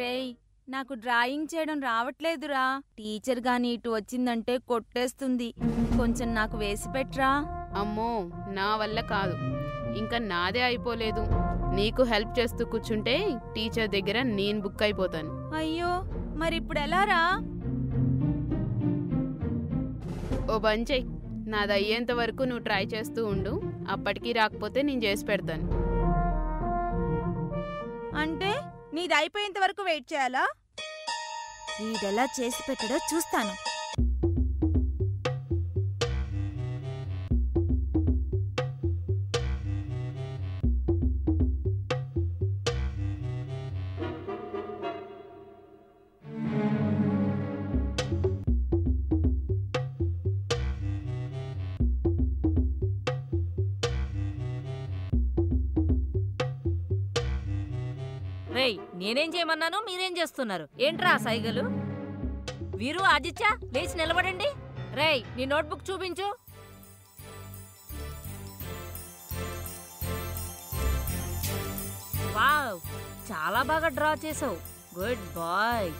రేయ్, నాకు డ్రాయింగ్ చేయడం రావట్లేదురా. టీచర్ గాని ఇటు వచ్చిందంటే కొట్టేస్తుంది. కొంచెం నాకు వేసి పెట్టరా. అమ్మో, నా వల్ల కాదు. ఇంకా నాదే అయిపోలేదు. నీకు హెల్ప్ చేస్తూ కూర్చుంటే టీచర్ దగ్గర నేను బుక్ అయిపోతాను. అయ్యో, మరి ఇప్పుడు ఎలా రా? ఓ బంచెయ్, నాది అయ్యేంత వరకు నువ్వు ట్రై చేస్తూ ఉండు. అప్పటికి రాకపోతే నేను చేసి పెడతాను. అంటే నీది అయిపోయేంత వరకు వెయిట్ చేయాలా? నీదెలా చేసి పెట్టడో చూస్తాను. నేనేం చేయమన్నాను, మీరేం చేస్తున్నారు? ఏంట్రా సైగలు? వీరు, ఆదిత్య, లేచి నిలబడండి. రేయ్, నీ నోట్బుక్ చూపించు. వావ్, చాలా బాగా డ్రా చేసావు. Good boy.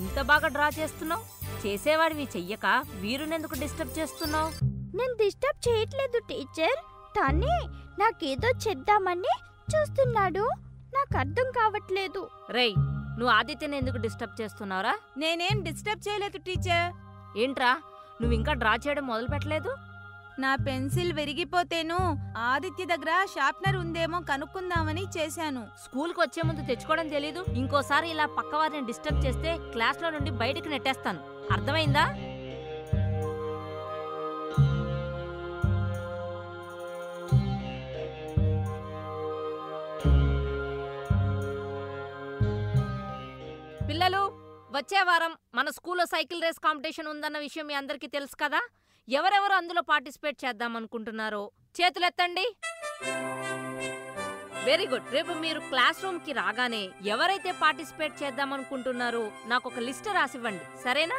ఇంత బాగా డ్రా చేస్తున్నావు, చేసేవాడివి చెయ్యక వీరునెందుకు డిస్టర్బ్ చేస్తున్నావు? నేను డిస్టర్బ్ చేయట్లేదు టీచర్. తనే నాకేదో చేద్దామని చూస్తున్నాడు. నాకు అర్థం కావట్లేదు. రేయ్, నువ్వు ఆదిత్యని ఎందుకు డిస్టర్బ్ చేస్తున్నావురా? నేనేం డిస్టర్బ్ చేయలేదు టీచర్. ఏంట్రా, నువ్వు ఇంకా డ్రా చేయడం మొదలు పెట్టలేదు? నా పెన్సిల్ విరిగిపోతేను ఆదిత్య దగ్గర షార్ప్నర్ ఉందేమో కనుక్కుందామని చేశాను. స్కూల్కి వచ్చే ముందు తెచ్చుకోవడం తెలీదు. ఇంకోసారి ఇలా పక్క వారిని డిస్టర్బ్ చేస్తే క్లాస్లో నుండి బయటకు నెట్టేస్తాను, అర్థమైందా? పిల్లలు, వచ్చే వారం మన స్కూల్లో సైకిల్ రేస్ కాంపిటీషన్ ఉందన్న విషయం మీ అందరికీ తెలుసు కదా. ఎవరెవరు అందులో పార్టిసిపేట్ చేద్దాం అనుకుంటున్నారో చేతులెత్తండి. Very good. రేపు మీరు క్లాస్ రూమ్ కి రాగానే ఎవరైతే పార్టిసిపేట్ చేద్దాం అనుకుంటున్నారో నాకు ఒక లిస్ట్ రాసివ్వండి, సరేనా?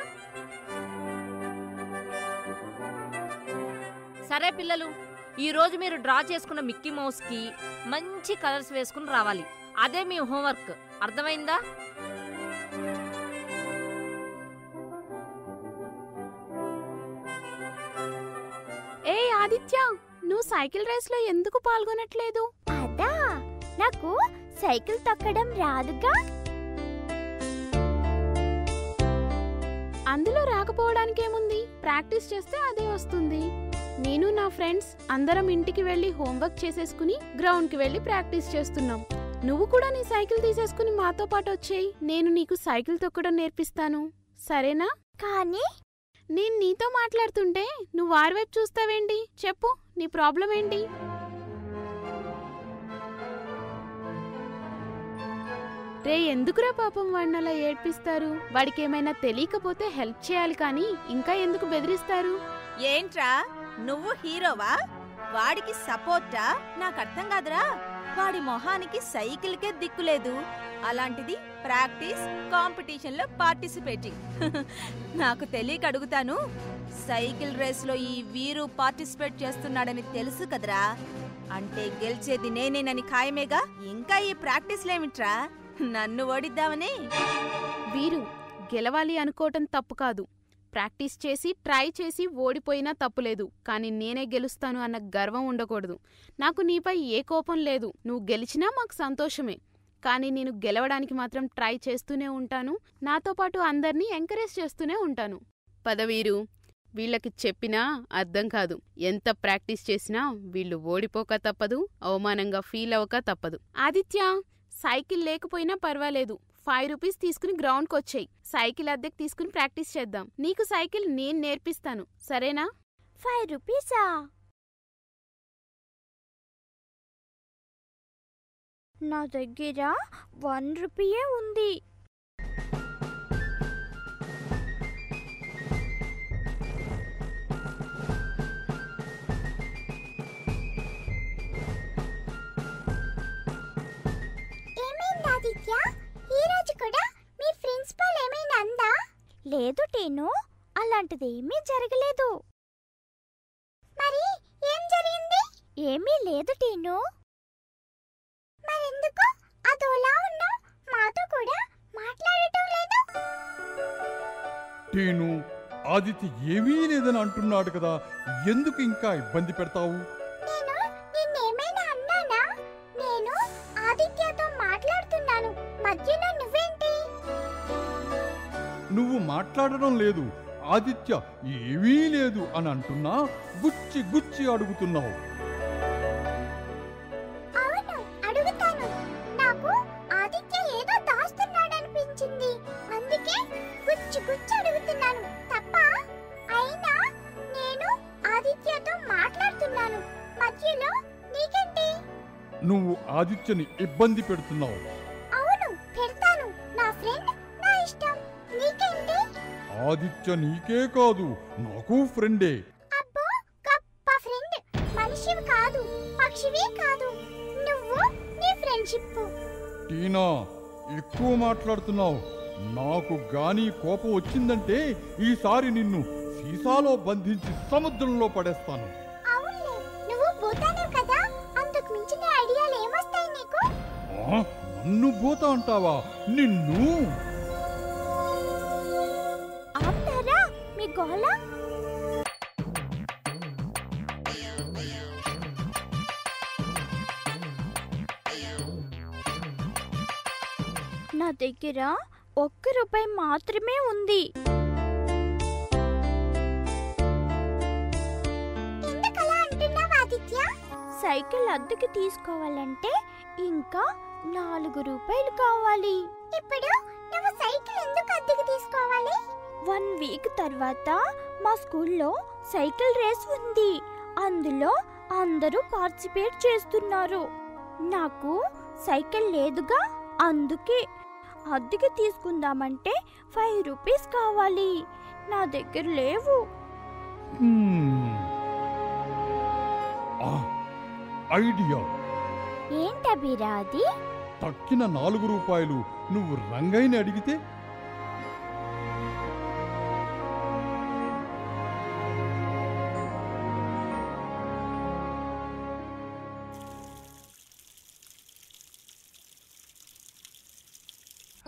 సరే పిల్లలు, ఈ రోజు మీరు డ్రా చేసుకున్న మిక్కీ మౌస్ కి మంచి కలర్స్ వేసుకుని రావాలి. అదే మీ హోంవర్క్, అర్థమైందా? ఆదిత్య, నువ్వు సైకిల్ రేస్ లో ఎందుకు పాల్గొనట్లేదు? అదా, నాకు సైకిల్ తొక్కడం రాదుగా. అందులో రాకపోవడానికి ఏముంది, ప్రాక్టీస్ చేస్తే అదే వస్తుంది. నేను నా ఫ్రెండ్స్ అందరం ఇంటికి వెళ్లి హోంవర్క్ చేసేసుకుని గ్రౌండ్ కి వెళ్లి ప్రాక్టీస్ చేస్తున్నాం. నువ్వు కూడా నీ సైకిల్ తీసేసుకుని మాతో పాటు వచ్చేయి. నేను నీకు సైకిల్ తొక్కడం నేర్పిస్తాను, సరేనా? కానీ నేను నీతో మాట్లాడుతుంటే నువ్వు వారివైపు చూస్తావేంటి? చెప్పు, నీ ప్రాబ్లం ఏంటి? రే, ఎందుకురా పాపం వాడిని అలా ఏడ్పిస్తారు? వాడికి ఏమైనా తెలియకపోతే హెల్ప్ చేయాలి, కానీ ఇంకా ఎందుకు బెదిరిస్తారు? ఏంట్రా, నువ్వు హీరోవా? వాడికి సపోర్టా? నాకు అర్థం కాదురా. వాడి మొహానికి సైకిల్కే దిక్కులేదు, అలాంటిది ప్రాక్టీస్ కాంపిటీషన్ లో పార్టిసిపేటింగ్. నాకు తెలియక అడుగుతాను, సైకిల్ రేస్ లో ఈ వీరు పార్టిసిపేట్ చేస్తున్నాడని తెలుసు కదరా, అంటే గెలిచేది నేనేనని ఖాయమేగా. ఇంకా ఈ ప్రాక్టీస్లేమిట్రా, నన్ను ఓడిద్దామని? వీరు, గెలవాలి అనుకోవటం తప్పు కాదు. ప్రాక్టీస్ చేసి ట్రై చేసి ఓడిపోయినా తప్పులేదు, కానీ నేనే గెలుస్తాను అన్న గర్వం ఉండకూడదు. నాకు నీపై ఏ కోపం లేదు, నువ్వు గెలిచినా మాకు సంతోషమే. కానీ నేను గెలవడానికి మాత్రం ట్రై చేస్తూనే ఉంటాను, నాతో పాటు అందరినీ ఎంకరేజ్ చేస్తూనే ఉంటాను. పదవీరు, వీళ్ళకి చెప్పినా అర్థం కాదు. ఎంత ప్రాక్టీస్ చేసినా వీళ్ళు ఓడిపోక తప్పదు, అవమానంగా ఫీల్ అవ్వక తప్పదు. ఆదిత్య, సైకిల్ లేకపోయినా పర్వాలేదు, 5 రూపీస్ తీసుకుని గ్రౌండ్కి వచ్చేయి. సైకిల్ అద్దెకి తీసుకుని ప్రాక్టీస్ చేద్దాం. నీకు సైకిల్ నేను నేర్పిస్తాను, సరేనా? 5 రూపీసా? నా దగ్గర 1 రూపీయే ఉంది. ఏమైంది ఆదిత్య, ఈ రోజు కూడా మీ ప్రిన్సిపల్ ఏమైనా అందా? లేదు టేను, అలాంటిది ఏమీ జరగలేదు. మరి ఏం జరిగింది? ఏమీ లేదు టేను. మరెందుకు అదోలా ఉన్నా మాతో కూడా మాట్లాడ నేను ఆదిత్య ఏమీ లేదని అంటున్నాడు కదా, ఎందుకు ఇంకా ఇబ్బంది పెడతావు? నువ్వు మాట్లాడడం లేదు, ఆదిత్య ఏమీ లేదు అని అంటున్నా గుచ్చి గుచ్చి అడుగుతున్నావు. నువ్వు ఆదిత్యని ఇబ్బంది పెడుతున్నావు. ఆదిత్య నీకే కాదు, నాకు ఫ్రెండే. టీనా, ఎక్కువ మాట్లాడుతున్నావు. నాకు గానీ కోపం వచ్చిందంటే ఈసారి నిన్ను సీసాలో బంధించి సముద్రంలో పడేస్తాను. నన్ను భూత అంటావా? నిన్ను నా దగ్గర 1 రూపాయి మాత్రమే ఉంది. సైకిల్ అద్దెకి తీసుకోవాలంటే ఇంకా 4 రూపాయలు కావాలి. ఇప్పుడు నువ్వు సైకిల్ ఎందుకు అద్దెకి తీసుకోవాలి? 1 వీక్ తర్వాత మా స్కూల్లో సైకిల్ రేస్ ఉంది. అందులో అందరూ పార్టిసిపేట్ చేస్తున్నారు. నాకు సైకిల్ లేదుగా, అందుకే అద్దెకి తీసుకుందామంటే 5 రూపీస్ కావాలి. నా దగ్గర లేవు. ఐడియా ఏంటబిరాది? తక్కిన 4 రూపాయలు నువ్వు రంగయ్యని అడిగితే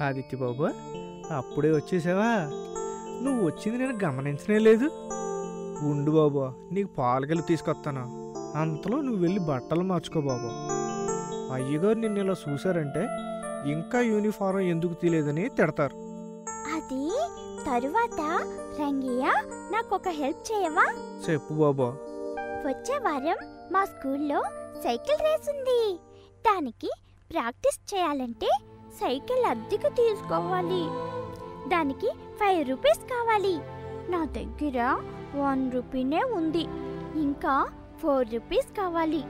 ఆదిత్య బాబా అప్పుడే వచ్చేసావా? నువ్వు వచ్చింది నేను గమనించనే లేదు. ఉండు బాబా, నీకు పాలకెళ్ళి తీసుకొస్తాను. అంతలో నువ్వు వెళ్ళి బట్టలు మార్చుకో బాబా. అయ్యగారు నిన్ను ఇలా చూసారంటే ఇంకా యూనిఫారం ఎందుకు తీలేదని తిడతారు. అది తరువాత. రంగయ్య, నాకు ఒక హెల్ప్ చేయవా? చెప్పు బాబా. వచ్చే వారం మా స్కూల్లో సైకిల్ రేస్ ఉంది. దానికి ప్రాక్టీస్ చేయాలంటే సైకిల్ అద్దెకు తీసుకోవాలి. దానికి 5 రూపీస్ కావాలి. నా దగ్గర 1 రూపీనే ఉంది. ఇంకా 4 రూపీస్ కావాలి.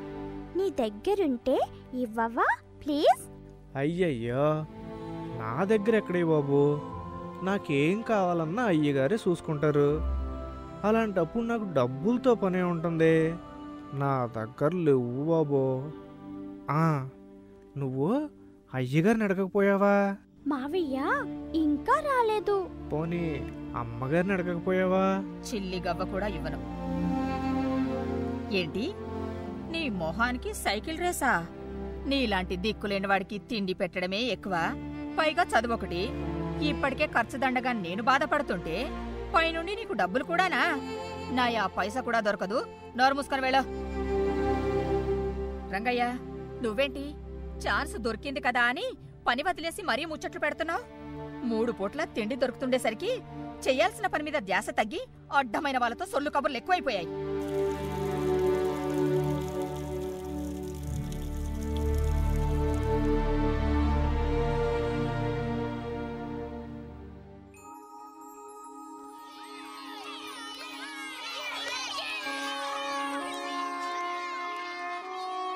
నీ దగ్గరుంటే ఇవ్వవా ప్లీజ్? అయ్యయ్యో, నా దగ్గర ఎక్కడే బాబు. నాకేం కావాలన్నా అయ్యగారే చూసుకుంటారు. అలాంటప్పుడు నాకు డబ్బులతో పనే ఉంటుంది. నా దగ్గర లేవు బాబు. నువ్వు అయ్యగారిని అడగకపోయావా? మావయ్య ఇంకా రాలేదు. పోనీ అమ్మగారిని అడగకపోయావా? చిల్లి గవ్వ కూడా ఇవ్వను. ఏంటి నీ మొహానికి సైకిల్ రేసా? నీలాంటి దిక్కులేని వాడికి తిండి పెట్టడమే ఎక్కువ, పైగా చదువొకటి. ఇప్పటికే ఖర్చు దండగా నేను బాధపడుతుంటే పైనుండి నీకు డబ్బులు కూడానా? నా ఆ పైసా కూడా దొరకదు. నోరు మూసుకొని వెళ్ళ. రంగయ్య, నువ్వేంటి ఛాన్స్ దొరికింది కదా అని పని వదిలేసి మరీ ముచ్చట్లు పెడుతున్నావు? 3 పూట్ల తిండి దొరుకుతుండేసరికి చెయ్యాల్సిన పని మీద ధ్యాస తగ్గి అడ్డమైన వాళ్ళతో సొల్లు కబుర్లు ఎక్కువైపోయాయి.